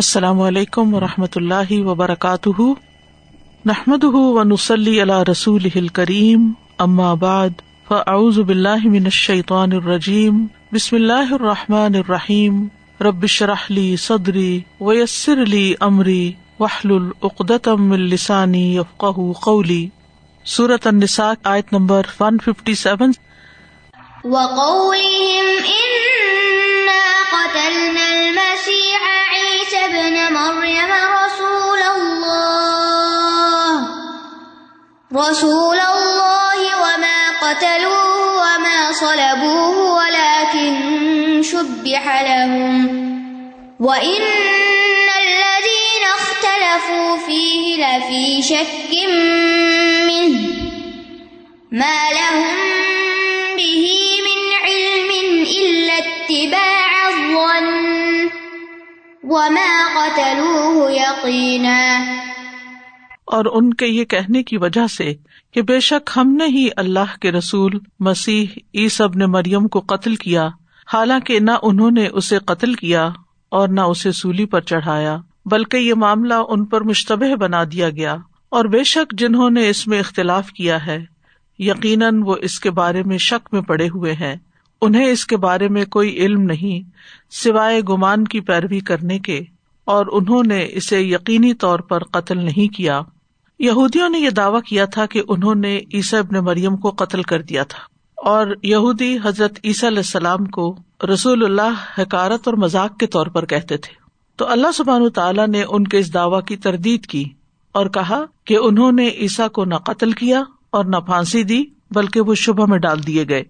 السلام علیکم ورحمۃ اللہ وبرکاتہ، نحمده ونصلی علی رسوله الکریم، اما بعد فاعوذ باللہ من الشیطان الرجیم، بسم اللہ الرحمن الرحیم، رب اشرح لی صدری ویسر لی امری واحلل عقدۃ من لسانی یفقهوا قولی۔ سورۃ النساء آیت نمبر 157۔ وقولهم انا قتلنا المسیح ابن مریم رسول اللہ وما قتلوه وما صلبوه ولكن شبح لهم وإن الذين اختلفوا فيه لفي شك منه ما لهم به من علم إلا اتباع الظن وما قتلوه یقینا۔ اور ان کے یہ کہنے کی وجہ سے کہ بے شک ہم نے ہی اللہ کے رسول مسیح عیسی ابن مریم کو قتل کیا، حالانکہ نہ انہوں نے اسے قتل کیا اور نہ اسے سولی پر چڑھایا، بلکہ یہ معاملہ ان پر مشتبہ بنا دیا گیا، اور بے شک جنہوں نے اس میں اختلاف کیا ہے یقیناً وہ اس کے بارے میں شک میں پڑے ہوئے ہیں، انہیں اس کے بارے میں کوئی علم نہیں سوائے گمان کی پیروی کرنے کے، اور انہوں نے اسے یقینی طور پر قتل نہیں کیا۔ یہودیوں نے یہ دعویٰ کیا تھا کہ انہوں نے عیسیٰ ابن مریم کو قتل کر دیا تھا، اور یہودی حضرت عیسیٰ علیہ السلام کو رسول اللہ حکارت اور مذاق کے طور پر کہتے تھے، تو اللہ سبحانہ وتعالیٰ نے ان کے اس دعویٰ کی تردید کی اور کہا کہ انہوں نے عیسیٰ کو نہ قتل کیا اور نہ پھانسی دی، بلکہ وہ شبہ میں ڈال دیے گئے۔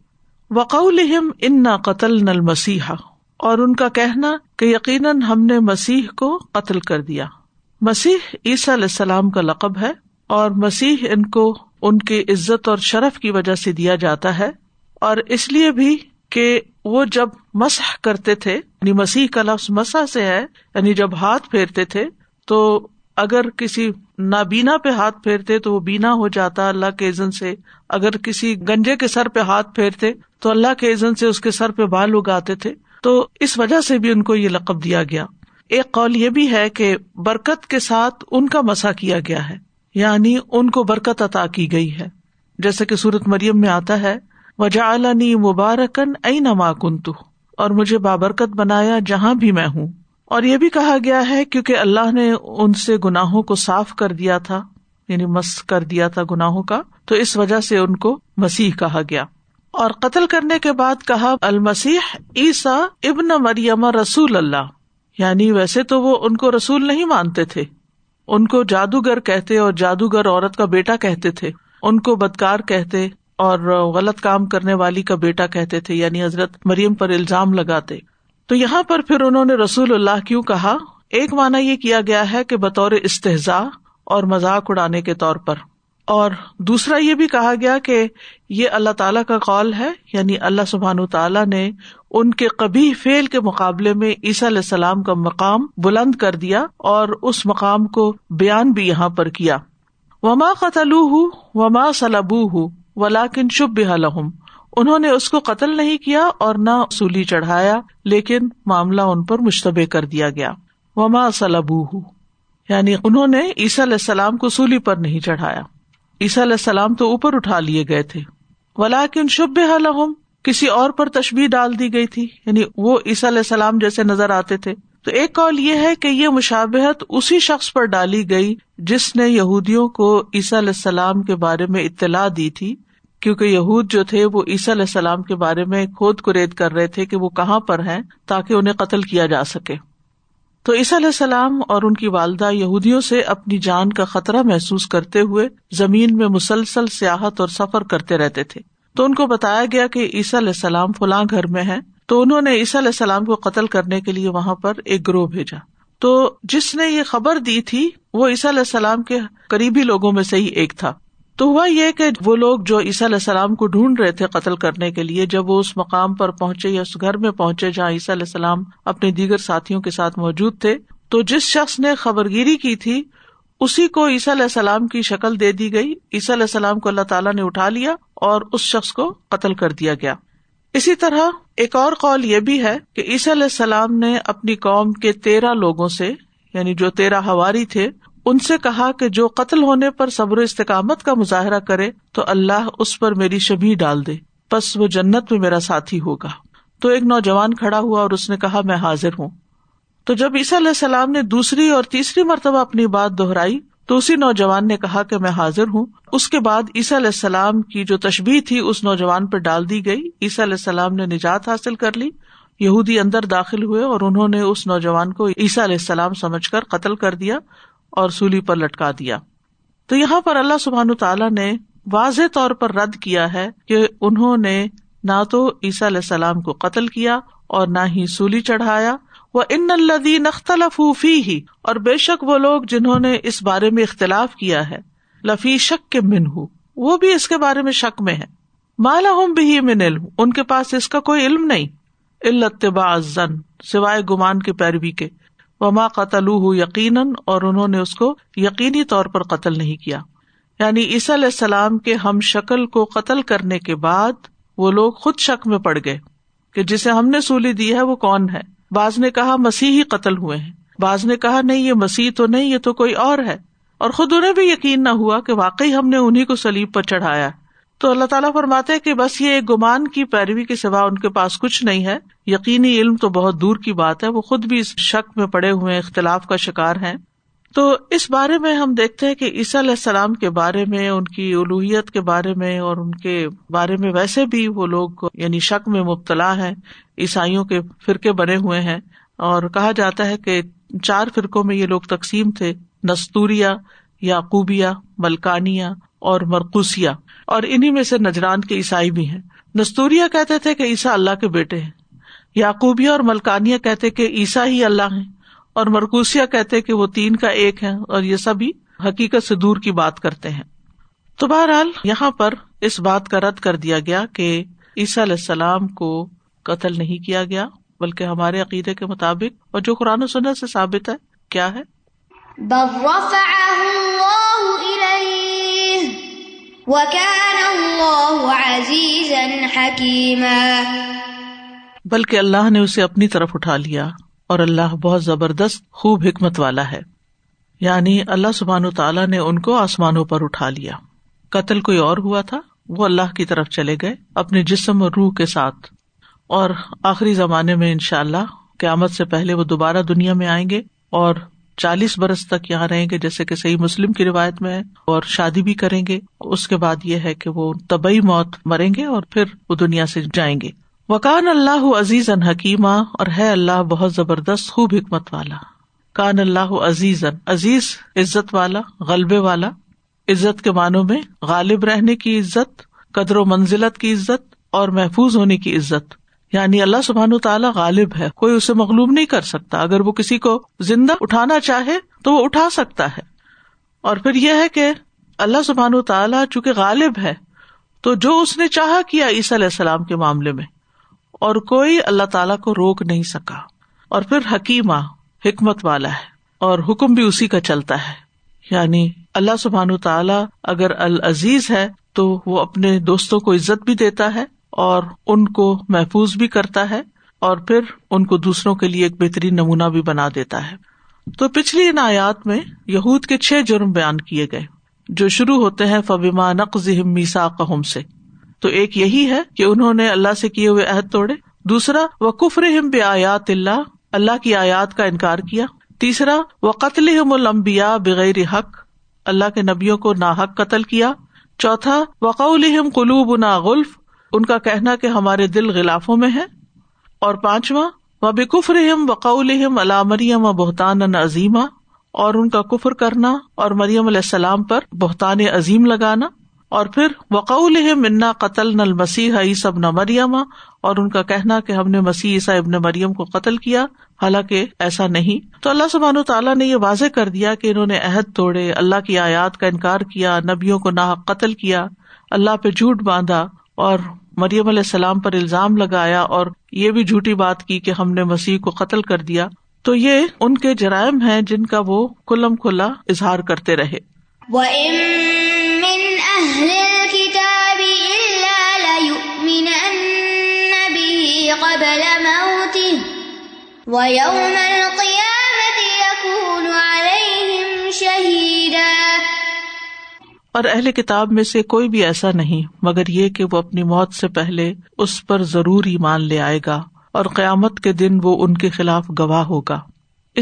وقولہم انا قتلنا المسیح، اور ان کا کہنا کہ یقیناً ہم نے مسیح کو قتل کر دیا۔ مسیح عیسیٰ علیہ السلام کا لقب ہے، اور مسیح ان کو ان کی عزت اور شرف کی وجہ سے دیا جاتا ہے، اور اس لیے بھی کہ وہ جب مسح کرتے تھے، یعنی مسیح کا لفظ مسح سے ہے، یعنی جب ہاتھ پھیرتے تھے تو اگر کسی نابینا پہ ہاتھ پھیرتے تو وہ بینا ہو جاتا اللہ کے اذن سے، اگر کسی گنجے کے سر پہ ہاتھ پھیرتے تو اللہ کے اذن سے اس کے سر پہ بال اگاتے تھے، تو اس وجہ سے بھی ان کو یہ لقب دیا گیا۔ ایک قول یہ بھی ہے کہ برکت کے ساتھ ان کا مسح کیا گیا ہے، یعنی ان کو برکت عطا کی گئی ہے، جیسا کہ سورۃ مریم میں آتا ہے وَجَعَلَنِي مُبَارَكًا أَيْنَمَا كُنْتُ، اور مجھے بابرکت بنایا جہاں بھی میں ہوں۔ اور یہ بھی کہا گیا ہے کیونکہ اللہ نے ان سے گناہوں کو صاف کر دیا تھا، یعنی مس کر دیا تھا گناہوں کا، تو اس وجہ سے ان کو مسیح کہا گیا۔ اور قتل کرنے کے بعد کہا المسیح عیسیٰ ابن مریم رسول اللہ، یعنی ویسے تو وہ ان کو رسول نہیں مانتے تھے، ان کو جادوگر کہتے اور جادوگر عورت کا بیٹا کہتے تھے، ان کو بدکار کہتے اور غلط کام کرنے والی کا بیٹا کہتے تھے، یعنی حضرت مریم پر الزام لگاتے۔ تو یہاں پر پھر انہوں نے رسول اللہ کیوں کہا؟ ایک معنی یہ کیا گیا ہے کہ بطور استہزاء اور مذاق اڑانے کے طور پر، اور دوسرا یہ بھی کہا گیا کہ یہ اللہ تعالیٰ کا قول ہے، یعنی اللہ سبحانہ تعالیٰ نے ان کے قبیح فعل کے مقابلے میں عیسیٰ علیہ السلام کا مقام بلند کر دیا، اور اس مقام کو بیان بھی یہاں پر کیا۔ وما قتلوہ وما صلبوہ ولکن شبہ لہم، انہوں نے اس کو قتل نہیں کیا اور نہ سولی چڑھایا، لیکن معاملہ ان پر مشتبہ کر دیا گیا۔ وما صلبوہ، یعنی انہوں نے عیسیٰ علیہ السلام کو سولی پر نہیں چڑھایا، عیسیٰ علیہ السلام تو اوپر اٹھا لیے گئے تھے، ولیکن شبہ لہم، کسی اور پر تشبیہ ڈال دی گئی تھی، یعنی وہ عیسیٰ علیہ السلام جیسے نظر آتے تھے۔ تو ایک قول یہ ہے کہ یہ مشابہت اسی شخص پر ڈالی گئی جس نے یہودیوں کو عیسیٰ علیہ السلام کے بارے میں اطلاع دی تھی، کیونکہ یہود جو تھے وہ عیسیٰ علیہ السلام کے بارے میں کھود کرید کر رہے تھے کہ وہ کہاں پر ہیں تاکہ انہیں قتل کیا جا سکے۔ تو عیسیٰ علیہ السلام اور ان کی والدہ یہودیوں سے اپنی جان کا خطرہ محسوس کرتے ہوئے زمین میں مسلسل سیاحت اور سفر کرتے رہتے تھے، تو ان کو بتایا گیا کہ عیسیٰ علیہ السلام فلاں گھر میں ہیں، تو انہوں نے عیسیٰ علیہ السلام کو قتل کرنے کے لیے وہاں پر ایک گروہ بھیجا۔ تو جس نے یہ خبر دی تھی وہ عیسیٰ علیہ السلام کے قریبی لوگوں میں سے ہی ایک تھا۔ تو ہوا یہ کہ وہ لوگ جو عیسیٰ علیہ السلام کو ڈھونڈ رہے تھے قتل کرنے کے لیے، جب وہ اس مقام پر پہنچے یا اس گھر میں پہنچے جہاں عیسیٰ علیہ السلام اپنے دیگر ساتھیوں کے ساتھ موجود تھے، تو جس شخص نے خبرگیری کی تھی اسی کو عیسیٰ علیہ السلام کی شکل دے دی گئی، عیسیٰ علیہ السلام کو اللہ تعالیٰ نے اٹھا لیا اور اس شخص کو قتل کر دیا گیا۔ اسی طرح ایک اور قول یہ بھی ہے کہ عیسیٰ علیہ السلام نے اپنی قوم کے 13 لوگوں سے، یعنی جو 13 ہواری تھے، ان سے کہا کہ جو قتل ہونے پر صبر و استقامت کا مظاہرہ کرے تو اللہ اس پر میری شبیہ ڈال دے، پس وہ جنت میں میرا ساتھی ہوگا۔ تو ایک نوجوان کھڑا ہوا اور اس نے کہا میں حاضر ہوں۔ تو جب عیسیٰ علیہ السلام نے دوسری اور تیسری مرتبہ اپنی بات دہرائی تو اسی نوجوان نے کہا کہ میں حاضر ہوں۔ اس کے بعد عیسیٰ علیہ السلام کی جو تشبیہ تھی اس نوجوان پر ڈال دی گئی، عیسیٰ علیہ السلام نے نجات حاصل کر لی۔ یہودی اندر داخل ہوئے اور انہوں نے اس نوجوان کو عیسیٰ علیہ السلام سمجھ کر قتل کر دیا اور سولی پر لٹکا دیا۔ تو یہاں پر اللہ سبحانہ تعالیٰ نے واضح طور پر رد کیا ہے کہ انہوں نے نہ تو عیسیٰ علیہ السلام کو قتل کیا اور نہ ہی سولی چڑھایا۔ وَإِنَّ الَّذِينَ اخْتَلَفُوا فِيهِ، اور بے شک وہ لوگ جنہوں نے اس بارے میں اختلاف کیا ہے، لفی شک منہ، وہ بھی اس کے بارے میں شک میں ہیں۔ مَا لَهُمْ بِهِ مِنْ عِلْمٍ، ان کے پاس اس کا کوئی علم نہیں، إِلَّا اتِّبَاعَ الظَّنِّ، سوائے گمان کے پیروی کے۔ وَمَا قَتَلُوهُ يَقِينًا، اور انہوں نے اس کو یقینی طور پر قتل نہیں کیا، یعنی عیسیٰ علیہ السلام کے ہم شکل کو قتل کرنے کے بعد وہ لوگ خود شک میں پڑ گئے کہ جسے ہم نے سولی دی ہے وہ کون ہے۔ بعض نے کہا مسیحی قتل ہوئے ہیں، بعض نے کہا نہیں یہ مسیح تو نہیں، یہ تو کوئی اور ہے، اور خود انہیں بھی یقین نہ ہوا کہ واقعی ہم نے انہی کو صلیب پر چڑھایا۔ تو اللہ تعالیٰ فرماتے ہیں کہ بس یہ گمان کی پیروی کے سوا ان کے پاس کچھ نہیں ہے، یقینی علم تو بہت دور کی بات ہے، وہ خود بھی اس شک میں پڑے ہوئے ہیں، اختلاف کا شکار ہیں۔ تو اس بارے میں ہم دیکھتے ہیں کہ عیسیٰ علیہ السلام کے بارے میں، ان کی الوہیت کے بارے میں اور ان کے بارے میں ویسے بھی وہ لوگ یعنی شک میں مبتلا ہیں، عیسائیوں کے فرقے بنے ہوئے ہیں، اور کہا جاتا ہے کہ 4 فرقوں میں یہ لوگ تقسیم تھے، نستوریہ، یعقوبیہ، ملکانیہ اور مرقوسیہ، اور انہی میں سے نجران کے عیسائی بھی ہیں۔ نستوریہ کہتے تھے کہ عیسیٰ اللہ کے بیٹے ہیں، یعقوبیہ اور ملکانیہ کہتے کہ عیسیٰ ہی اللہ ہیں، اور مرقوسیہ کہتے کہ وہ 3 کا ایک ہیں، اور یہ سبھی حقیقت سے دور کی بات کرتے ہیں۔ تو بہرحال یہاں پر اس بات کا رد کر دیا گیا کہ عیسیٰ علیہ السلام کو قتل نہیں کیا گیا، بلکہ ہمارے عقیدے کے مطابق اور جو قرآن و سنت سے ثابت ہے کیا ہے، بَلْ رَفَعَهُ اللَّهُ إِلَيْهِ وَكَانَ اللَّهُ عَزِيزًا حَكِيمًا، بلکہ اللہ نے اسے اپنی طرف اٹھا لیا اور اللہ بہت زبردست خوب حکمت والا ہے، یعنی اللہ سبحانہ وتعالیٰ نے ان کو آسمانوں پر اٹھا لیا۔ قتل کوئی اور ہوا تھا، وہ اللہ کی طرف چلے گئے اپنے جسم اور روح کے ساتھ، اور آخری زمانے میں انشاءاللہ قیامت سے پہلے وہ دوبارہ دنیا میں آئیں گے اور 40 برس تک یہاں رہیں گے، جیسے کہ صحیح مسلم کی روایت میں ہے، اور شادی بھی کریں گے۔ اس کے بعد یہ ہے کہ وہ طبعی موت مریں گے اور پھر وہ دنیا سے جائیں گے۔ وَقَانَ اللَّهُ عَزِيزًا حَكِيمًا، اور ہے اللہ بہت زبردست خوب حکمت والا۔ کان اللہ عزیزًا، عزیز عزت والا، غلبے والا، عزت کے معنوں میں غالب رہنے کی عزت، قدر و منزلت کی عزت اور محفوظ ہونے کی عزت، یعنی اللہ سبحانہ وتعالیٰ غالب ہے، کوئی اسے مغلوب نہیں کر سکتا، اگر وہ کسی کو زندہ اٹھانا چاہے تو وہ اٹھا سکتا ہے۔ اور پھر یہ ہے کہ اللہ سبحانہ وتعالیٰ چونکہ غالب ہے تو جو اس نے چاہا کیا عیسیٰ علیہ السلام کے معاملے میں، اور کوئی اللہ تعالیٰ کو روک نہیں سکا۔ اور پھر حکیمہ، حکمت والا ہے اور حکم بھی اسی کا چلتا ہے، یعنی اللہ سبحانہ تعالیٰ اگر العزیز ہے تو وہ اپنے دوستوں کو عزت بھی دیتا ہے اور ان کو محفوظ بھی کرتا ہے، اور پھر ان کو دوسروں کے لیے ایک بہترین نمونہ بھی بنا دیتا ہے۔ تو پچھلی ان آیات میں یہود کے 6 جرم بیان کیے گئے جو شروع ہوتے ہیں فَبِمَا نَقْضِهِمْ مِيثَاقَهُمْ سے۔ تو ایک یہی ہے کہ انہوں نے اللہ سے کیے ہوئے عہد توڑے، دوسرا وَكُفْرِهِمْ بِآیَاتِ اللَّهِ، اللہ کی آیات کا انکار کیا، تیسرا وَقَتْلِهِمُ الْأَنْبِيَاءَ بِغَيْرِ حَقٍّ، اللہ کے نبیوں کو ناحق قتل کیا، چوتھا وَقَوْلِهِمْ قُلُوبُنَا غُلْفٌ، ان کا کہنا کہ ہمارے دل غلافوں میں ہے، اور پانچواں وَبِكُفْرِهِمْ وَقَوْلِهِمْ عَلَى مَرْيَمَ بُهْتَانًا عَظِيمًا، اور ان کا کفر کرنا اور مریم علیہ السلام پر بہتان عظیم لگانا، اور پھر وقولہم انا قتلنا المسیح عیسی ابن مریم، اور ان کا کہنا کہ ہم نے مسیح عیسی ابن مریم کو قتل کیا، حالانکہ ایسا نہیں۔ تو اللہ سبحانہ وتعالیٰ نے یہ واضح کر دیا کہ انہوں نے عہد توڑے، اللہ کی آیات کا انکار کیا، نبیوں کو ناحق قتل کیا، اللہ پہ جھوٹ باندھا اور مریم علیہ السلام پر الزام لگایا، اور یہ بھی جھوٹی بات کی کہ ہم نے مسیح کو قتل کر دیا۔ تو یہ ان کے جرائم ہیں جن کا وہ کھلم کھلا اظہار کرتے رہے۔ وَإِن مِّنْ أَهْلِ الْكِتَابِ إِلَّا لَيُؤْمِنَنَّ بِهِ قَبْلَ مَوْتِهِ وَيَوْمَ الْقِيَامَةِ يَكُونُ اور اہل کتاب میں سے کوئی بھی ایسا نہیں مگر یہ کہ وہ اپنی موت سے پہلے اس پر ضرور ایمان لے آئے گا اور قیامت کے دن وہ ان کے خلاف گواہ ہوگا۔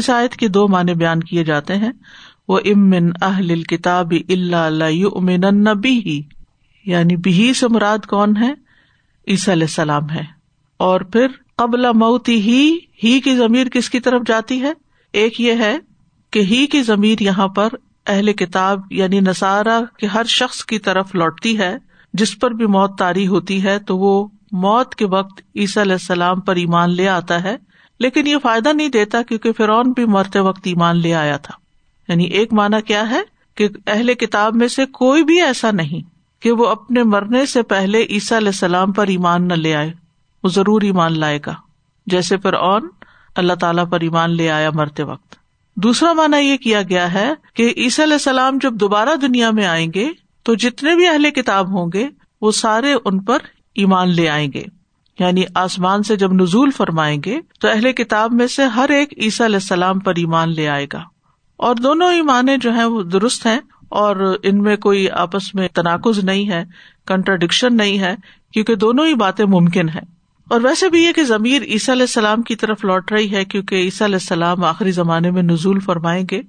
اس آیت کے دو معنی بیان کیے جاتے ہیں، وَإِن مِّنْ أَهْلِ الْكِتَابِ إِلَّا لَيُؤْمِنَنَّ بِهِ، یعنی بِهِ سے مراد کون ہے؟ عیسیٰ علیہ السلام ہے۔ اور پھر قبل موتِهِ، ہی کی ضمیر کس کی طرف جاتی ہے؟ ایک یہ ہے کہ ہی کی ضمیر یہاں پر اہل کتاب یعنی نصارہ کے ہر شخص کی طرف لوٹتی ہے جس پر بھی موت طاری ہوتی ہے، تو وہ موت کے وقت عیسیٰ علیہ السلام پر ایمان لے آتا ہے، لیکن یہ فائدہ نہیں دیتا کیونکہ فرعون بھی مرتے وقت ایمان لے آیا تھا۔ یعنی ایک معنی کیا ہے کہ اہل کتاب میں سے کوئی بھی ایسا نہیں کہ وہ اپنے مرنے سے پہلے عیسیٰ علیہ السلام پر ایمان نہ لے آئے، وہ ضرور ایمان لائے گا، جیسے فرعون اللہ تعالیٰ پر ایمان لے آیا مرتے وقت۔ دوسرا معنی یہ کیا گیا ہے کہ عیسیٰ علیہ السلام جب دوبارہ دنیا میں آئیں گے تو جتنے بھی اہل کتاب ہوں گے وہ سارے ان پر ایمان لے آئیں گے، یعنی آسمان سے جب نزول فرمائیں گے تو اہل کتاب میں سے ہر ایک عیسیٰ علیہ السلام پر ایمان لے آئے گا۔ اور دونوں ایمان جو ہیں وہ درست ہیں اور ان میں کوئی آپس میں تناقض نہیں ہے، کنٹراڈکشن نہیں ہے، کیونکہ دونوں ہی باتیں ممکن ہیں۔ اور ویسے بھی یہ کہ ضمیر عیسیٰ علیہ السلام کی طرف لوٹ رہی ہے کیونکہ عیسیٰ علیہ السلام آخری زمانے میں نزول فرمائیں گے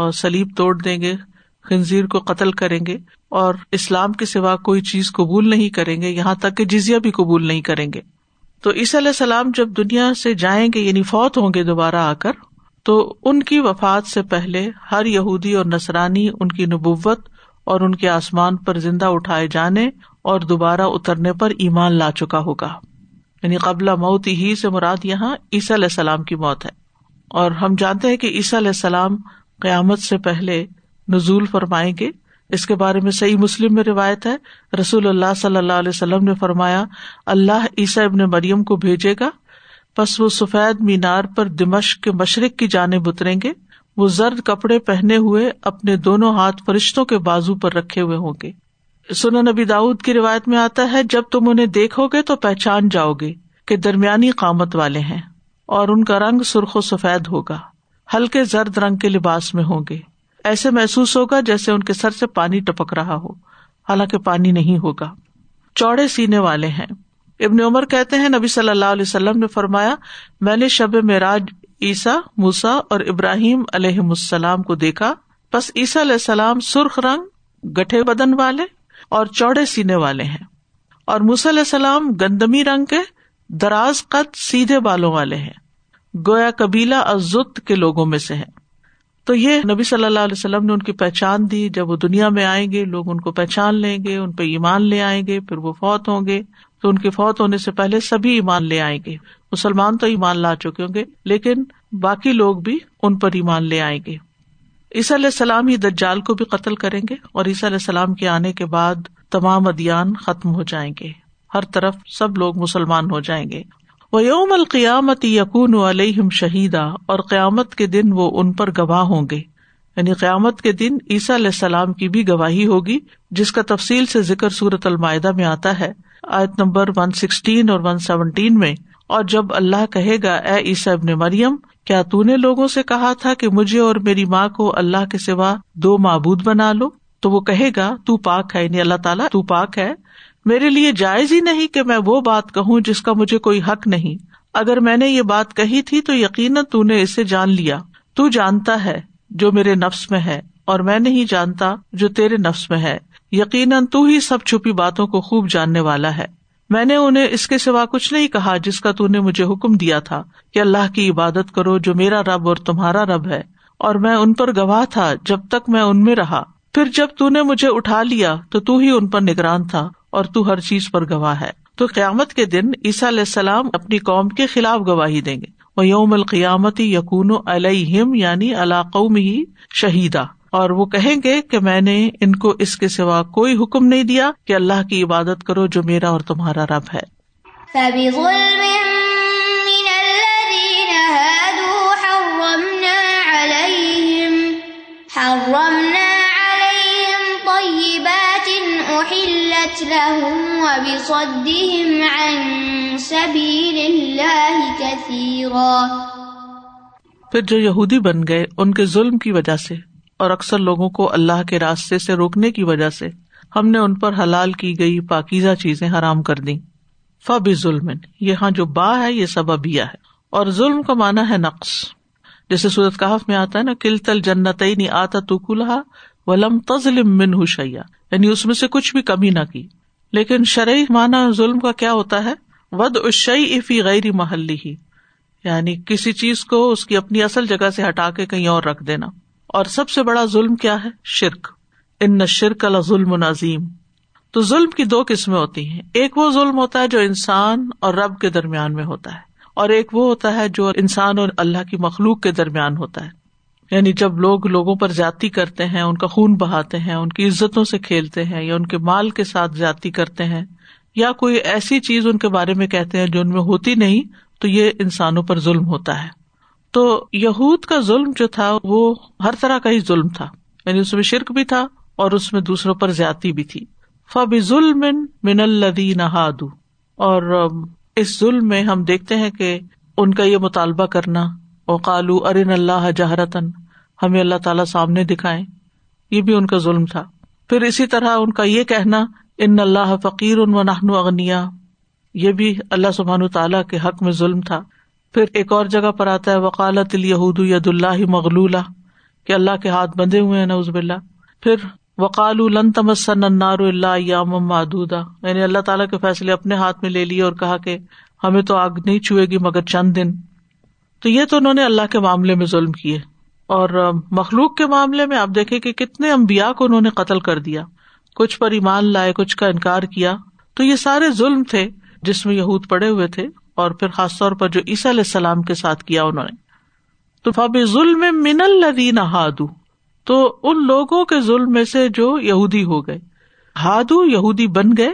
اور صلیب توڑ دیں گے، خنزیر کو قتل کریں گے اور اسلام کے سوا کوئی چیز قبول نہیں کریں گے، یہاں تک کہ جزیہ بھی قبول نہیں کریں گے۔ تو عیسیٰ علیہ السلام جب دنیا سے جائیں گے یعنی فوت ہوں گے دوبارہ آ کر، تو ان کی وفات سے پہلے ہر یہودی اور نصرانی ان کی نبوت اور ان کے آسمان پر زندہ اٹھائے جانے اور دوبارہ اترنے پر ایمان لا چکا ہوگا۔ یعنی قبل موت ہی سے مراد یہاں عیسیٰ علیہ السلام کی موت ہے، اور ہم جانتے ہیں کہ عیسیٰ علیہ السلام قیامت سے پہلے نزول فرمائیں گے۔ اس کے بارے میں صحیح مسلم میں روایت ہے، رسول اللہ صلی اللہ علیہ وسلم نے فرمایا، اللہ عیسیٰ ابن مریم کو بھیجے گا، پس وہ سفید مینار پر دمشق کے مشرق کی جانب اتریں گے، وہ زرد کپڑے پہنے ہوئے اپنے دونوں ہاتھ فرشتوں کے بازو پر رکھے ہوئے ہوں گے۔ سنن أبی داود کی روایت میں آتا ہے، جب تم انہیں دیکھو گے تو پہچان جاؤ گے کہ درمیانی قامت والے ہیں اور ان کا رنگ سرخ و سفید ہوگا، ہلکے زرد رنگ کے لباس میں ہوں گے، ایسے محسوس ہوگا جیسے ان کے سر سے پانی ٹپک رہا ہو، حالانکہ پانی نہیں ہوگا، چوڑے سینے والے ہیں۔ ابن عمر کہتے ہیں، نبی صلی اللہ علیہ وسلم نے فرمایا، میں نے شب معراج عیسیٰ، موسیٰ اور ابراہیم علیہ السلام کو دیکھا، پس عیسیٰ علیہ السلام سرخ رنگ، گٹھے بدن والے اور چوڑے سینے والے ہیں، اور موسیٰ علیہ السلام گندمی رنگ کے، دراز قد، سیدھے بالوں والے ہیں، گویا قبیلہ الزت کے لوگوں میں سے ہیں۔ تو یہ نبی صلی اللہ علیہ وسلم نے ان کی پہچان دی، جب وہ دنیا میں آئیں گے لوگ ان کو پہچان لیں گے، ان پہ ایمان لے آئیں گے، پھر وہ فوت ہوں گے، تو ان کے فوت ہونے سے پہلے سبھی ایمان لے آئیں گے، مسلمان تو ایمان لا چکے ہوں گے لیکن باقی لوگ بھی ان پر ایمان لے آئیں گے۔ عیسیٰ علیہ السلام ہی دجال کو بھی قتل کریں گے، اور عیسیٰ علیہ السلام کے آنے کے بعد تمام ادیان ختم ہو جائیں گے، ہر طرف سب لوگ مسلمان ہو جائیں گے۔ وَيَوْمَ الْقِيَامَةِ يَكُونُ عَلَيْهِمْ شَهِيدًا، اور قیامت کے دن وہ ان پر گواہ ہوں گے، یعنی قیامت کے دن عیسیٰ علیہ السلام کی بھی گواہی ہوگی، جس کا تفصیل سے ذکر سورۃ المائدہ میں آتا ہے، آیت نمبر 116 اور 117 میں۔ اور جب اللہ کہے گا، اے عیسیٰ ابن مریم، کیا تو نے لوگوں سے کہا تھا کہ مجھے اور میری ماں کو اللہ کے سوا دو معبود بنا لو؟ تو وہ کہے گا، تو پاک ہے، یعنی اللہ تعالیٰ تو پاک ہے، میرے لیے جائز ہی نہیں کہ میں وہ بات کہوں جس کا مجھے کوئی حق نہیں، اگر میں نے یہ بات کہی تھی تو یقیناً تو نے اسے جان لیا، تو جانتا ہے جو میرے نفس میں ہے اور میں نہیں جانتا جو تیرے نفس میں ہے، یقیناً تو ہی سب چھپی باتوں کو خوب جاننے والا ہے، میں نے انہیں اس کے سوا کچھ نہیں کہا جس کا تو نے مجھے حکم دیا تھا کہ اللہ کی عبادت کرو جو میرا رب اور تمہارا رب ہے، اور میں ان پر گواہ تھا جب تک میں ان میں رہا، پھر جب تو نے مجھے اٹھا لیا تو ہی ان پر نگران تھا اور تو ہر چیز پر گواہ ہے۔ تو قیامت کے دن عیسیٰ علیہ السلام اپنی قوم کے خلاف گواہی دیں گے، وَيَوْمَ الْقِيَامَةِ يَكُونُ عَلَيْهِمْ، یعنی عَلَى قَوْمِهِ شَهِيدًا، اور وہ کہیں گے کہ میں نے ان کو اس کے سوا کوئی حکم نہیں دیا کہ اللہ کی عبادت کرو جو میرا اور تمہارا رب ہے۔ فَبِظُلْمٍ مِّنَ الَّذِينَ هَادُوا حَرَّمْنَا عَلَيْهِمْ طَيِّبَاتٍ أُحِلَّتْ لَهُمْ وَبِصَدِّهِمْ عَنْ سبیل اللہ کثیرا۔ پھر جو یہودی بن گئے ان کے ظلم کی وجہ سے، اور اکثر لوگوں کو اللہ کے راستے سے روکنے کی وجہ سے ہم نے ان پر حلال کی گئی پاکیزہ چیزیں حرام کر دیں. فبظلم، یہاں جو با ہے یہ سببیہ ہے، اور ظلم کا معنی ہے نقص، جیسے سورۃ کہف میں آتا ہے نا، کلتا الجنتین آتت اکلها ولم تظلم منه شیئا، یعنی اس میں سے کچھ بھی کمی نہ کی. لیکن شرعی معنی ظلم کا کیا ہوتا ہے؟ وضع الشیء فی غیر محلہ، یعنی کسی چیز کو اس کی اپنی اصل جگہ سے ہٹا کے کہیں اور رکھ دینا. اور سب سے بڑا ظلم کیا ہے؟ شرک. ان الشرک لظلم عظیم. تو ظلم کی دو قسمیں ہوتی ہیں، ایک وہ ظلم ہوتا ہے جو انسان اور رب کے درمیان میں ہوتا ہے، اور ایک وہ ہوتا ہے جو انسان اور اللہ کی مخلوق کے درمیان ہوتا ہے، یعنی جب لوگ لوگوں پر زیادتی کرتے ہیں، ان کا خون بہاتے ہیں، ان کی عزتوں سے کھیلتے ہیں، یا ان کے مال کے ساتھ زیادتی کرتے ہیں، یا کوئی ایسی چیز ان کے بارے میں کہتے ہیں جو ان میں ہوتی نہیں، تو یہ انسانوں پر ظلم ہوتا ہے. تو یہود کا ظلم جو تھا وہ ہر طرح کا ہی ظلم تھا، یعنی اس میں شرک بھی تھا اور اس میں دوسروں پر زیادتی بھی تھی. فبظلم من الذین ہادوا، اور اس ظلم میں ہم دیکھتے ہیں کہ ان کا یہ مطالبہ کرنا، وقالوا ارنا اللہ جہرتن، ہمیں اللہ تعالیٰ سامنے دکھائیں، یہ بھی ان کا ظلم تھا. پھر اسی طرح ان کا یہ کہنا ان اللہ فقیر ونحن اغنیا، یہ بھی اللہ سبحانہ وتعالیٰ کے حق میں ظلم تھا. پھر ایک اور جگہ پر آتا ہے وقالت الیہود ید اللہ مغلولہ، کہ اللہ کے ہاتھ بندھے ہوئے ہیں، نعوذ باللہ. پھر وقالوا لن تمسنا النار الا ایاما معدودہ، یعنی اللہ تعالیٰ کے فیصلے اپنے ہاتھ میں لے لیے اور کہا کہ ہمیں تو آگ نہیں چھوئے گی مگر چند دن. تو یہ تو انہوں نے اللہ کے معاملے میں ظلم کیے. اور مخلوق کے معاملے میں آپ دیکھیں کہ کتنے انبیاء کو انہوں نے قتل کر دیا، کچھ پر ایمان لائے، کچھ کا انکار کیا. تو یہ سارے ظلم تھے جس میں یہود پڑے ہوئے تھے، اور پھر خاص طور پر جو عیسیٰ علیہ السلام کے ساتھ کیا انہوں نے. تو فبظلم من الذین ہادوا، تو ان لوگوں کے ظلم میں سے جو یہودی ہو گئے، ہادو یہودی بن گئے،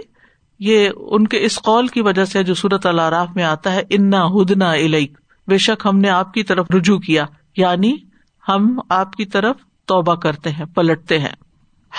یہ ان کے اس قول کی وجہ سے جو سورۃ الاعراف میں آتا ہے انا ہدنا الیک، بے شک ہم نے آپ کی طرف رجوع کیا، یعنی ہم آپ کی طرف توبہ کرتے ہیں، پلٹتے ہیں.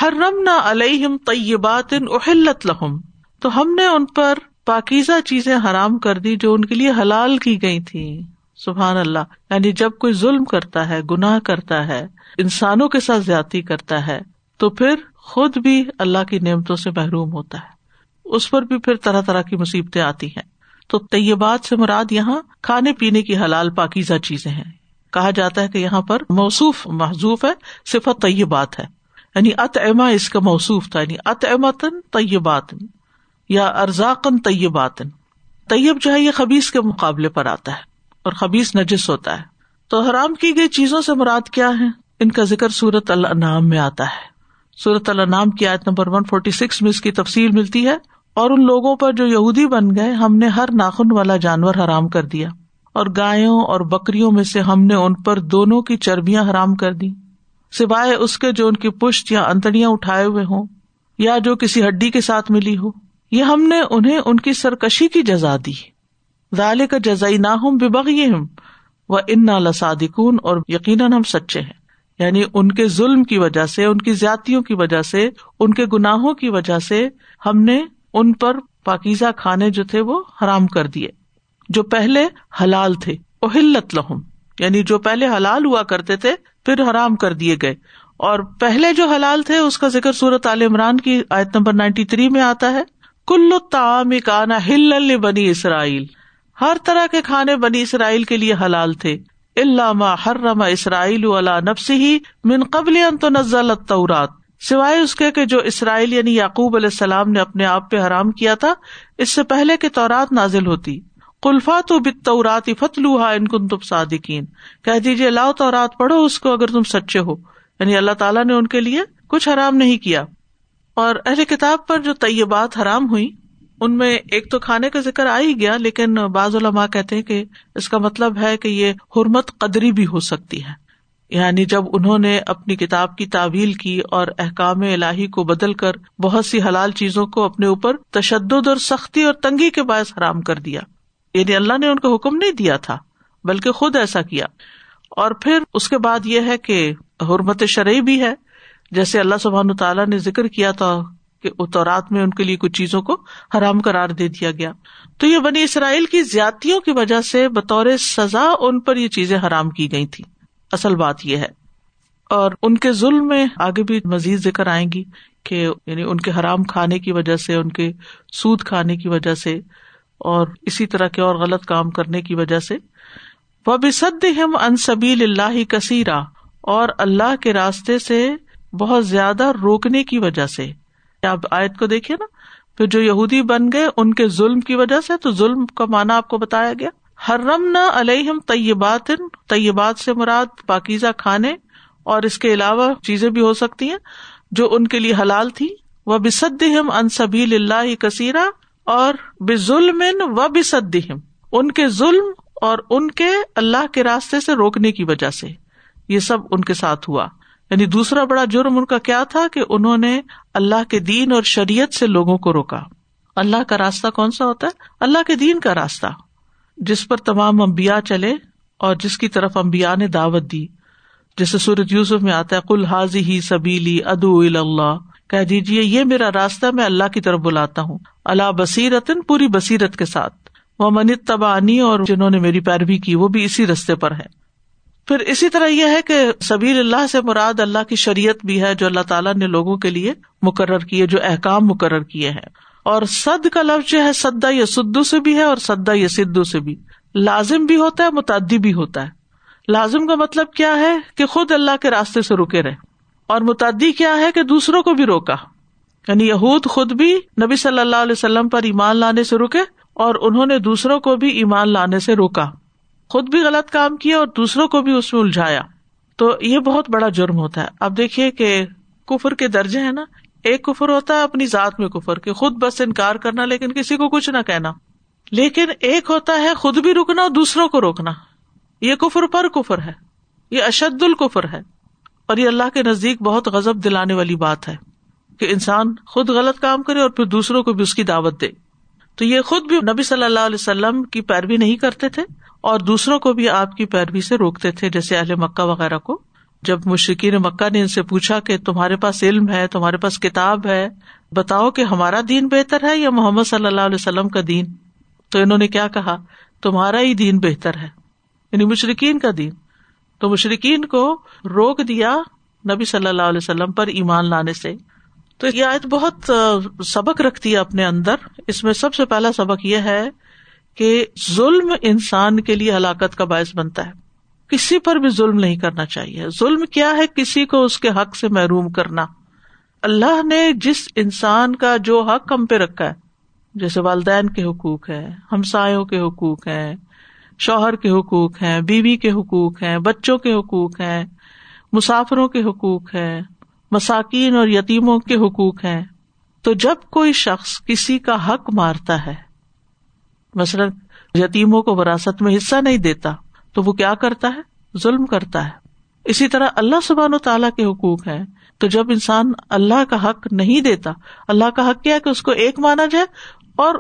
حرمنا علیہم طیبات احلت لہم، تو ہم نے ان پر پاکیزہ چیزیں حرام کر دی جو ان کے لیے حلال کی گئی تھیں. سبحان اللہ، یعنی جب کوئی ظلم کرتا ہے، گناہ کرتا ہے، انسانوں کے ساتھ زیادتی کرتا ہے، تو پھر خود بھی اللہ کی نعمتوں سے محروم ہوتا ہے، اس پر بھی پھر طرح طرح کی مصیبتیں آتی ہیں. تو طیبات سے مراد یہاں کھانے پینے کی حلال پاکیزہ چیزیں ہیں. کہا جاتا ہے کہ یہاں پر موصوف محذوف ہے، صفت طیبات ہے، یعنی اطعمہ اس کا موصوف تھا، یعنی اطعمتن طیبات یا ارزاقن طیباتن. طیب جو ہے یہ خبیث کے مقابلے پر آتا ہے، اور خبیث نجس ہوتا ہے. تو حرام کی گئی چیزوں سے مراد کیا ہے؟ ان کا ذکر سورۃ الانعام میں آتا ہے. سورۃ الانعام کی آیت نمبر 146 میں اس کی تفصیل ملتی ہے. اور ان لوگوں پر جو یہودی بن گئے، ہم نے ہر ناخن والا جانور حرام کر دیا، اور گایوں اور بکریوں میں سے ہم نے ان پر دونوں کی چربیاں حرام کر دی، سوائے اس کے جو ان کی پشت یا انتڑیاں اٹھائے ہوئے ہوں، یا جو کسی ہڈی کے ساتھ ملی ہو. یہ ہم نے انہیں ان کی سرکشی کی جزا دی. ذالک جزائناہم ببغیہم وانا لصادقون، اور یقیناً ہم سچے ہیں، یعنی ان کے ظلم کی وجہ سے، ان کی زیادتیوں کی وجہ سے، ان کے گناہوں کی وجہ سے ہم نے ان پر پاکیزہ کھانے جو تھے وہ حرام کر دیے، جو پہلے حلال تھے. احلت لہم، یعنی جو پہلے حلال ہوا کرتے تھے پھر حرام کر دیے گئے. اور پہلے جو حلال تھے اس کا ذکر سورۃ آل عمران کی آیت نمبر 93 میں آتا ہے. کل الطعام کان حلا لبنی اسرائیل، ہر طرح کے کھانے بنی اسرائیل کے لیے حلال تھے. الا ما حرم اسرائیل علی نفسہ من قبل ان تنزل التوراۃ، سوائے اس کے کہ جو اسرائیل یعنی یعقوب علیہ السلام نے اپنے آپ پہ حرام کیا تھا اس سے پہلے کہ تورات نازل ہوتی. قل فاتوا بالتوراۃ فاتلوها ان کنتم صادقین، کہہ دیجئے لاؤ تورات، پڑھو اس کو اگر تم سچے ہو. یعنی اللہ تعالیٰ نے ان کے لیے کچھ حرام نہیں کیا. اور اہل کتاب پر جو طیبات حرام ہوئی ان میں ایک تو کھانے کا ذکر آ ہی گیا، لیکن بعض علماء کہتے ہیں کہ اس کا مطلب ہے کہ یہ حرمت قدری بھی ہو سکتی ہے، یعنی جب انہوں نے اپنی کتاب کی تعویل کی اور احکام الہی کو بدل کر بہت سی حلال چیزوں کو اپنے اوپر تشدد اور سختی اور تنگی کے باعث حرام کر دیا، یعنی اللہ نے ان کو حکم نہیں دیا تھا بلکہ خود ایسا کیا. اور پھر اس کے بعد یہ ہے کہ حرمت شرعی بھی ہے، جیسے اللہ سبحانہ تعالیٰ نے ذکر کیا تھا کہ تورات میں ان کے لیے کچھ چیزوں کو حرام قرار دے دیا گیا. تو یہ بنی اسرائیل کی زیادتیوں کی وجہ سے بطور سزا ان پر یہ چیزیں حرام کی گئی تھیں. اصل بات یہ ہے. اور ان کے ظلم میں آگے بھی مزید ذکر آئیں گی کہ یعنی ان کے حرام کھانے کی وجہ سے، ان کے سود کھانے کی وجہ سے، اور اسی طرح کے اور غلط کام کرنے کی وجہ سے، وَبِصَدِّهِمْ عَنْ سَبِيلِ اللَّهِ كَثِيرًا، اور اللہ کے راستے سے بہت زیادہ روکنے کی وجہ سے۔ آپ آیت کو دیکھیے نا، پھر جو یہودی بن گئے ان کے ظلم کی وجہ سے، تو ظلم کا معنی آپ کو بتایا گیا۔ حرمنا علیہم طیبات، طیبات سے مراد پاکیزہ کھانے اور اس کے علاوہ چیزیں بھی ہو سکتی ہیں جو ان کے لیے حلال تھی۔ وَبِصَدِّهِمْ عَنْ سَبِيلِ اللَّهِ كَثِيرًا، اور بِظُلْمٍ وَبِصَدِّهِمْ، ان کے ظلم اور ان کے اللہ کے راستے سے روکنے کی وجہ سے یہ سب ان کے ساتھ ہوا۔ یعنی دوسرا بڑا جرم ان کا کیا تھا کہ انہوں نے اللہ کے دین اور شریعت سے لوگوں کو روکا۔ اللہ کا راستہ کون سا ہوتا ہے؟ اللہ کے دین کا راستہ، جس پر تمام انبیاء چلے اور جس کی طرف انبیاء نے دعوت دی، جیسے سورۃ یوسف میں آتا ہے قل ھذہ سبیلی ادعو الی اللہ، کہہ دیجیے یہ میرا راستہ میں اللہ کی طرف بلاتا ہوں، علی بصیرۃ، پوری بصیرت کے ساتھ، ومن اتبعنی، اور جنہوں نے میری پیروی کی وہ بھی اسی راستے پر ہے۔ پھر اسی طرح یہ ہے کہ سبیل اللہ سے مراد اللہ کی شریعت بھی ہے جو اللہ تعالیٰ نے لوگوں کے لیے مقرر کیے، جو احکام مقرر کیے ہیں۔ اور صد کا لفظ جو ہے صدہ یصدو سے بھی ہے اور صدہ یصدو سے بھی، لازم بھی ہوتا ہے، متعدی بھی ہوتا ہے۔ لازم کا مطلب کیا ہے کہ خود اللہ کے راستے سے رکے رہے، اور متعدی کیا ہے کہ دوسروں کو بھی روکا۔ یعنی یہود خود بھی نبی صلی اللہ علیہ وسلم پر ایمان لانے سے رکے اور انہوں نے دوسروں کو بھی ایمان لانے سے روکا، خود بھی غلط کام کیا اور دوسروں کو بھی اس میں الجھایا، تو یہ بہت بڑا جرم ہوتا ہے۔ اب دیکھیے کہ کفر کے درجے ہیں نا، ایک کفر ہوتا ہے اپنی ذات میں کفر، کہ خود بس انکار کرنا لیکن کسی کو کچھ نہ کہنا، لیکن ایک ہوتا ہے خود بھی رکنا اور دوسروں کو روکنا، یہ کفر پر کفر ہے، یہ اشد الکفر ہے، اور یہ اللہ کے نزدیک بہت غضب دلانے والی بات ہے کہ انسان خود غلط کام کرے اور پھر دوسروں کو بھی اس کی دعوت دے۔ تو یہ خود بھی نبی صلی اللہ علیہ وسلم کی پیروی نہیں کرتے تھے اور دوسروں کو بھی آپ کی پیروی سے روکتے تھے، جیسے اہل مکہ وغیرہ کو۔ جب مشرکین مکہ نے ان سے پوچھا کہ تمہارے پاس علم ہے، تمہارے پاس کتاب ہے، بتاؤ کہ ہمارا دین بہتر ہے یا محمد صلی اللہ علیہ وسلم کا دین، تو انہوں نے کیا کہا؟ تمہارا ہی دین بہتر ہے، یعنی مشرکین کا دین۔ تو مشرکین کو روک دیا نبی صلی اللہ علیہ وسلم پر ایمان لانے سے۔ تو یہ آیت بہت سبق رکھتی ہے اپنے اندر۔ اس میں سب سے پہلا سبق یہ ہے کہ ظلم انسان کے لیے ہلاکت کا باعث بنتا ہے، کسی پر بھی ظلم نہیں کرنا چاہیے۔ ظلم کیا ہے؟ کسی کو اس کے حق سے محروم کرنا۔ اللہ نے جس انسان کا جو حق ہم پہ رکھا ہے، جیسے والدین کے حقوق ہیں، ہمسایوں کے حقوق ہیں، شوہر کے حقوق ہیں، بیوی کے حقوق ہیں، بچوں کے حقوق ہیں، مسافروں کے حقوق ہیں، مساکین اور یتیموں کے حقوق ہیں، تو جب کوئی شخص کسی کا حق مارتا ہے، مثلا یتیموں کو وراثت میں حصہ نہیں دیتا، تو وہ کیا کرتا ہے؟ ظلم کرتا ہے۔ اسی طرح اللہ سبحانہ و تعالیٰ کے حقوق ہیں، تو جب انسان اللہ کا حق نہیں دیتا، اللہ کا حق کیا ہے؟ کہ اس کو ایک مانا جائے اور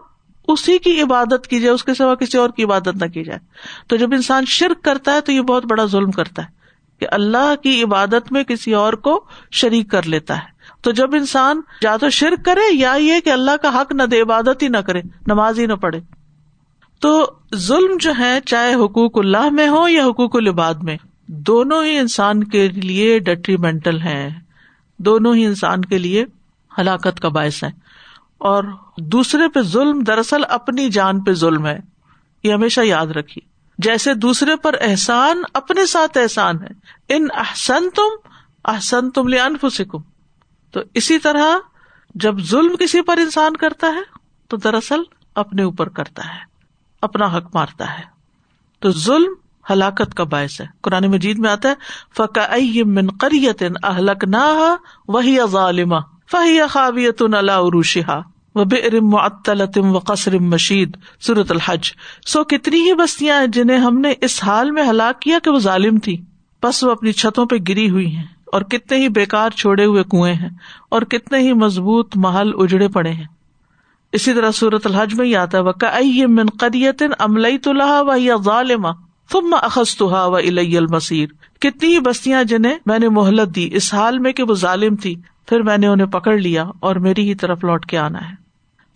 اسی کی عبادت کی جائے، اس کے سوا کسی اور کی عبادت نہ کی جائے۔ تو جب انسان شرک کرتا ہے تو یہ بہت بڑا ظلم کرتا ہے کہ اللہ کی عبادت میں کسی اور کو شریک کر لیتا ہے۔ تو جب انسان یا تو شرک کرے یا یہ کہ اللہ کا حق نہ دے، عبادت ہی نہ کرے، نماز ہی نہ پڑھے۔ تو ظلم جو ہے چاہے حقوق اللہ میں ہو یا حقوق العباد میں، دونوں ہی انسان کے لیے ڈیٹریمنٹل ہیں، دونوں ہی انسان کے لیے ہلاکت کا باعث ہیں۔ اور دوسرے پہ ظلم دراصل اپنی جان پہ ظلم ہے، یہ ہمیشہ یاد رکھیے۔ جیسے دوسرے پر احسان اپنے ساتھ احسان ہے، ان احسنتم احسنتم لانفسکم، تو اسی طرح جب ظلم کسی پر انسان کرتا ہے تو دراصل اپنے اوپر کرتا ہے، اپنا حق مارتا ہے۔ تو ظلم ہلاکت کا باعث ہے۔ قرآن مجید میں آتا ہے فَكَأَيٍّ مِّن قَرْيَةٍ أَهْلَكْنَاهَا وَهِيَ ظَالِمَةٌ فَهِيَ خَاوِيَةٌ عَلَىٰ عُرُوشِهَا وَبِئْرٍ مُّعَطَّلَةٍ وَقَصْرٍ مَّشِيدٍ، سورۃ الحج۔ سو کتنی ہی بستیاں ہیں جنہیں ہم نے اس حال میں ہلاک کیا کہ وہ ظالم تھی، بس وہ اپنی چھتوں پہ گری ہوئی ہیں، اور کتنے ہی بیکار چھوڑے ہوئے کنویں ہیں، اور کتنے ہی مضبوط محل اجڑے پڑے ہیں۔ اسی طرح سورۃ الحج میں یہ آتا ہے وَكَأَيٍّ مِّن قَرْيَةٍ أَمْلَيْتُ لَهَا وَهِيَ ظَالِمَةٌ ثُمَّ أَخَذْتُهَا وَإِلَيَّ الْمَصِيرُ۔ کتنی بستیاں جنہیں میں نے مہلت دی اس حال میں کہ وہ ظالم تھی، پھر میں نے انہیں پکڑ لیا اور میری ہی طرف لوٹ کے آنا ہے۔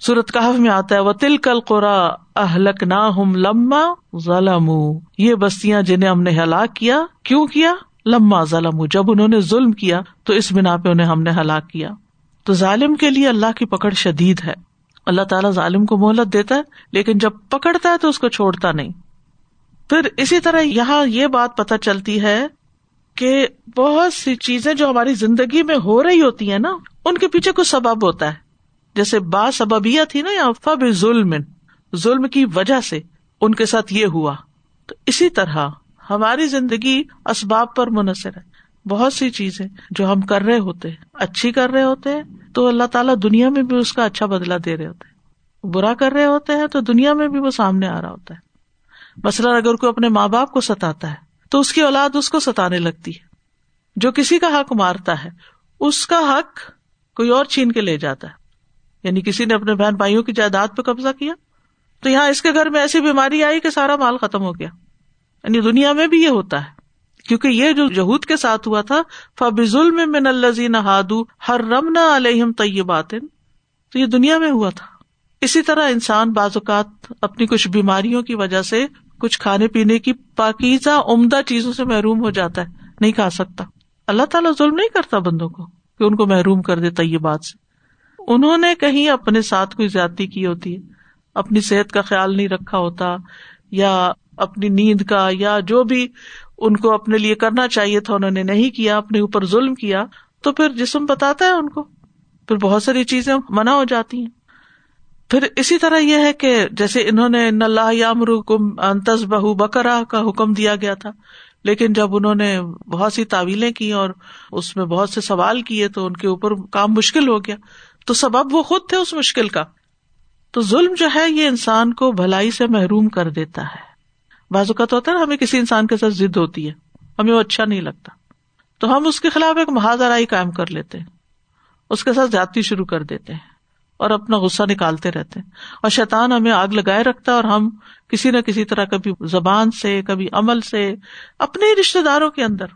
سورۃ کہف میں آتا ہے وَتِلْكَ الْقُرَىٰ أَهْلَكْنَاهُمْ لَمَّا ظَلَمُوا، یہ بستیاں جنہیں ہم نے ہلاک کیا، کیوں کیا؟ لما ظلموا، جب انہوں نے ظلم کیا تو اس بنا پہ انہیں ہم نے ہلاک کیا۔ تو ظالم کے لیے اللہ کی پکڑ شدید ہے، اللہ تعالیٰ ظالم کو مہلت دیتا ہے لیکن جب پکڑتا ہے تو اس کو چھوڑتا نہیں۔ پھر اسی طرح یہاں یہ بات پتہ چلتی ہے کہ بہت سی چیزیں جو ہماری زندگی میں ہو رہی ہوتی ہیں نا، ان کے پیچھے کچھ سبب ہوتا ہے، جیسے باسببیہ تھی نا، یا فبظلم، ظلم کی وجہ سے ان کے ساتھ یہ ہوا۔ تو اسی طرح ہماری زندگی اسباب پر منحصر ہے، بہت سی چیزیں جو ہم کر رہے ہوتے ہیں، اچھی کر رہے ہوتے ہیں تو اللہ تعالیٰ دنیا میں بھی اس کا اچھا بدلہ دے رہے ہوتے ہیں، برا کر رہے ہوتے ہیں تو دنیا میں بھی وہ سامنے آ رہا ہوتا ہے۔ مثلاً اگر کوئی اپنے ماں باپ کو ستاتا ہے تو اس کی اولاد اس کو ستانے لگتی ہے، جو کسی کا حق مارتا ہے اس کا حق کوئی اور چھین کے لے جاتا ہے، یعنی کسی نے اپنے بہن بھائیوں کی جائیداد پہ قبضہ کیا تو یہاں اس کے گھر میں ایسی بیماری آئی کہ سارا مال ختم ہو گیا۔ یعنی دنیا میں بھی یہ ہوتا ہے، کیونکہ یہ جو یہود کے ساتھ ہوا تھا، فَبِظُلْمٍ مِّنَ الَّذِينَ هَادُوا حَرَّمْنَا عَلَيْهِمْ طَيِّبَاتٍ، تو یہ دنیا میں ہوا تھا۔ اسی طرح انسان بعض اوقات اپنی کچھ بیماریوں کی وجہ سے کچھ کھانے پینے کی پاکیزہ عمدہ چیزوں سے محروم ہو جاتا ہے، نہیں کھا سکتا۔ اللہ تعالیٰ ظلم نہیں کرتا بندوں کو کہ ان کو محروم کر دے طیبات سے۔ انہوں نے کہیں اپنے ساتھ کوئی زیادتی کی ہوتی ہے، اپنی صحت کا خیال نہیں رکھا ہوتا، یا اپنی نیند کا، یا جو بھی ان کو اپنے لیے کرنا چاہیے تھا انہوں نے نہیں کیا، اپنے اوپر ظلم کیا، تو پھر جسم بتاتا ہے ان کو، پھر بہت ساری چیزیں منع ہو جاتی ہیں۔ پھر اسی طرح یہ ہے کہ جیسے انہوں نے ان اللہ یامرکم ان تذبحوا بقرہ کا حکم دیا گیا تھا، لیکن جب انہوں نے بہت سی تاویلیں کی اور اس میں بہت سے سوال کیے تو ان کے اوپر کام مشکل ہو گیا، تو سبب وہ خود تھے اس مشکل کا۔ تو ظلم جو ہے یہ انسان کو بھلائی سے محروم کر دیتا ہے۔ بعض اوقات ہوتا ہے ہمیں کسی انسان کے ساتھ ضد ہوتی ہے، ہمیں وہ اچھا نہیں لگتا تو ہم اس کے خلاف ایک محاذرائی قائم کر لیتے ہیں، اس کے ساتھ زیادتی شروع کر دیتے ہیں اور اپنا غصہ نکالتے رہتے ہیں، اور شیطان ہمیں آگ لگائے رکھتا ہے اور ہم کسی نہ کسی طرح، کبھی زبان سے، کبھی عمل سے، اپنے رشتہ داروں کے اندر۔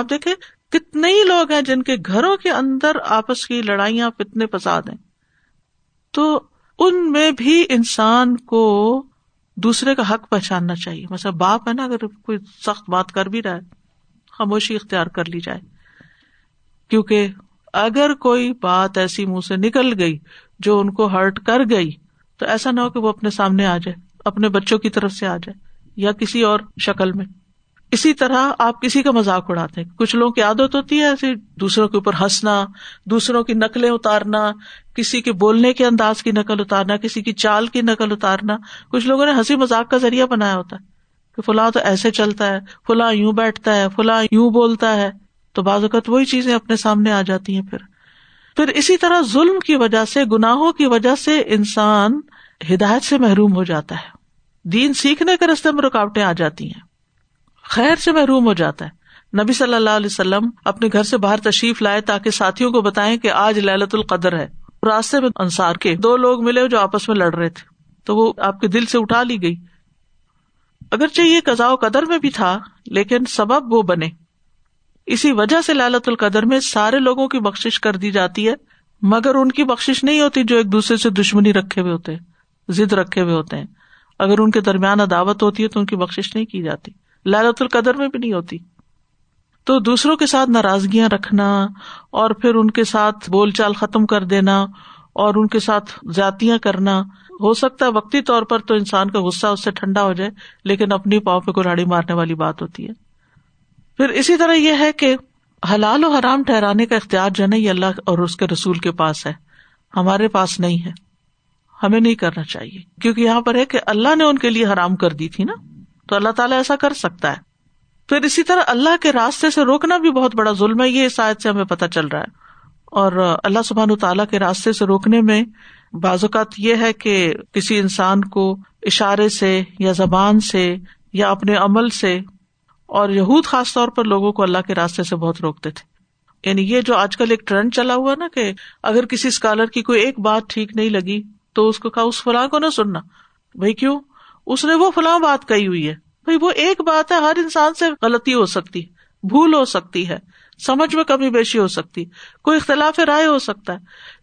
آپ دیکھیں کتنے ہی لوگ ہیں جن کے گھروں کے اندر آپس کی لڑائیاں، فتنے، فساد ہیں، تو ان میں بھی انسان کو دوسرے کا حق پہچاننا چاہیے۔ مثلا باپ ہے نا، اگر کوئی سخت بات کر بھی رہا ہے خاموشی اختیار کر لی جائے، کیونکہ اگر کوئی بات ایسی منہ سے نکل گئی جو ان کو ہرٹ کر گئی تو ایسا نہ ہو کہ وہ اپنے سامنے آ جائے، اپنے بچوں کی طرف سے آ جائے یا کسی اور شکل میں۔ اسی طرح آپ کسی کا مذاق اڑاتے ہیں، کچھ لوگوں کی عادت ہوتی ہے ایسے دوسروں کے اوپر ہنسنا، دوسروں کی نقلیں اتارنا، کسی کے بولنے کے انداز کی نقل اتارنا، کسی کی چال کی نقل اتارنا۔ کچھ لوگوں نے ہنسی مذاق کا ذریعہ بنایا ہوتا ہے کہ فلاں تو ایسے چلتا ہے، فلاں یوں بیٹھتا ہے، فلاں یوں بولتا ہے، تو بعض اوقات وہی چیزیں اپنے سامنے آ جاتی ہیں۔ پھر اسی طرح ظلم کی وجہ سے، گناہوں کی وجہ سے انسان ہدایت سے محروم ہو جاتا ہے، دین سیکھنے کے راستے میں رکاوٹیں آ جاتی ہیں، خیر سے محروم ہو جاتا ہے۔ نبی صلی اللہ علیہ وسلم اپنے گھر سے باہر تشریف لائے تاکہ ساتھیوں کو بتائیں کہ آج لیلۃ القدر ہے، راستے میں انصار کے دو لوگ ملے جو آپس میں لڑ رہے تھے تو وہ آپ کے دل سے اٹھا لی گئی۔ اگرچہ یہ قضاء و قدر میں بھی تھا لیکن سبب وہ بنے، اسی وجہ سے لیلۃ القدر میں سارے لوگوں کی بخشش کر دی جاتی ہے، مگر ان کی بخشش نہیں ہوتی جو ایک دوسرے سے دشمنی رکھے ہوئے ہوتے ہیں، ضد رکھے ہوئے ہوتے ہیں۔ اگر ان کے درمیان عداوت ہوتی ہے تو ان کی بخشش نہیں کی جاتی، لیلۃ القدر میں بھی نہیں ہوتی۔ تو دوسروں کے ساتھ ناراضگیاں رکھنا اور پھر ان کے ساتھ بول چال ختم کر دینا اور ان کے ساتھ زیادتیاں کرنا، ہو سکتا ہے وقتی طور پر تو انسان کا غصہ اس سے ٹھنڈا ہو جائے لیکن اپنی پاؤں پہ کلاڑی مارنے والی بات ہوتی ہے۔ پھر اسی طرح یہ ہے کہ حلال و حرام ٹھہرانے کا اختیار جو ہے نا، یہ اللہ اور اس کے رسول کے پاس ہے، ہمارے پاس نہیں ہے، ہمیں نہیں کرنا چاہیے، کیونکہ یہاں پر ہے کہ اللہ نے ان کے لیے حرام کر دی تھی نا، تو اللہ تعالیٰ ایسا کر سکتا ہے۔ پھر اسی طرح اللہ کے راستے سے روکنا بھی بہت بڑا ظلم ہے، یہ اس آیت سے ہمیں پتہ چل رہا ہے۔ اور اللہ سبحانہ تعالیٰ کے راستے سے روکنے میں بعض اوقات یہ ہے کہ کسی انسان کو اشارے سے یا زبان سے یا اپنے عمل سے، اور یہود خاص طور پر لوگوں کو اللہ کے راستے سے بہت روکتے تھے۔ یعنی یہ جو آج کل ایک ٹرینڈ چلا ہوا نا کہ اگر کسی اسکالر کی کوئی ایک بات ٹھیک نہیں لگی تو اس کو کہا اس فلاں کو نہ سننا، بھائی کیوں، اس نے وہ فلاں بات کہی ہوئی ہے، بھائی وہ ایک بات ہے، ہر انسان سے غلطی ہو سکتی، بھول ہو سکتی ہے، سمجھ میں کمی بیشی ہو سکتی، کوئی اختلاف رائے ہو سکتا ہے،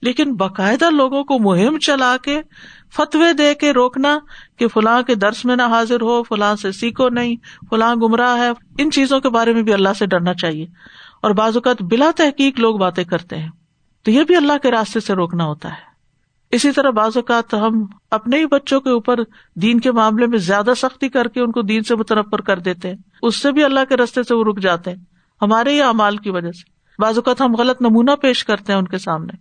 لیکن باقاعدہ لوگوں کو مہم چلا کے فتوے دے کے روکنا کہ فلاں کے درس میں نہ حاضر ہو, فلاں سے سیکھو نہیں, فلاں گمراہ ہے, ان چیزوں کے بارے میں بھی اللہ سے ڈرنا چاہیے. اور بعض اوقات بلا تحقیق لوگ باتیں کرتے ہیں, تو یہ بھی اللہ کے راستے سے روکنا ہوتا ہے. اسی طرح بعض اوقات ہم اپنے ہی بچوں کے اوپر دین کے معاملے میں زیادہ سختی کر کے ان کو دین سے متنفر کر دیتے ہیں, اس سے بھی اللہ کے راستے سے وہ رک جاتے ہیں ہمارے ہی اعمال کی وجہ سے. بعض اوقات ہم غلط نمونہ پیش کرتے ہیں ان کے سامنے,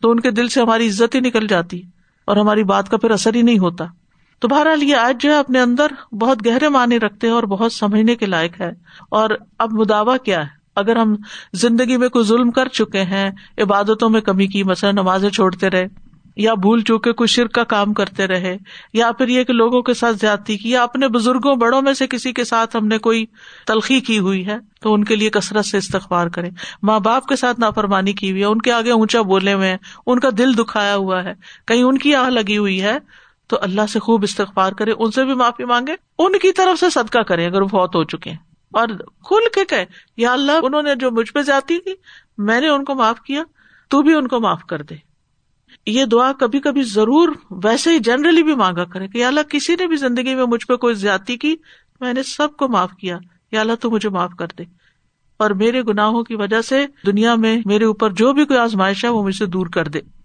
تو ان کے دل سے ہماری عزت ہی نکل جاتی ہے اور ہماری بات کا پھر اثر ہی نہیں ہوتا. تو بہرحال یہ آیت جو ہے اپنے اندر بہت گہرے معنی رکھتے ہیں اور بہت سمجھنے کے لائق ہے. اور اب مداوع کیا ہے؟ اگر ہم زندگی میں کوئی ظلم کر چکے ہیں, عبادتوں میں کمی کی, مثلا نمازیں چھوڑتے رہے, یا بھول چوک کے کوئی شرک کا کام کرتے رہے, یا پھر یہ کہ لوگوں کے ساتھ زیادتی کی, یا اپنے بزرگوں بڑوں میں سے کسی کے ساتھ ہم نے کوئی تلخی کی ہوئی ہے, تو ان کے لیے کثرت سے استغفار کریں. ماں باپ کے ساتھ نافرمانی کی ہوئی ہے, ان کے آگے اونچا بولے ہوئے ہیں, ان کا دل دکھایا ہوا ہے, کہیں ان کی آہ لگی ہوئی ہے, تو اللہ سے خوب استغفار کریں, ان سے بھی معافی مانگیں, ان کی طرف سے صدقہ کریں اگر وہ فوت ہو چکے ہیں, اور کھل کے کہیں یا اللہ انہوں نے جو مجھ پہ زیادتی کی میں نے ان کو معاف کیا, تو بھی ان کو معاف کر دے. یہ دعا کبھی کبھی ضرور ویسے ہی جنرلی بھی مانگا کرے کہ یا اللہ کسی نے بھی زندگی میں مجھ پہ کوئی زیادتی کی, میں نے سب کو معاف کیا, یا اللہ تو مجھے معاف کر دے, اور میرے گناہوں کی وجہ سے دنیا میں میرے اوپر جو بھی کوئی آزمائش ہے وہ مجھ سے دور کر دے.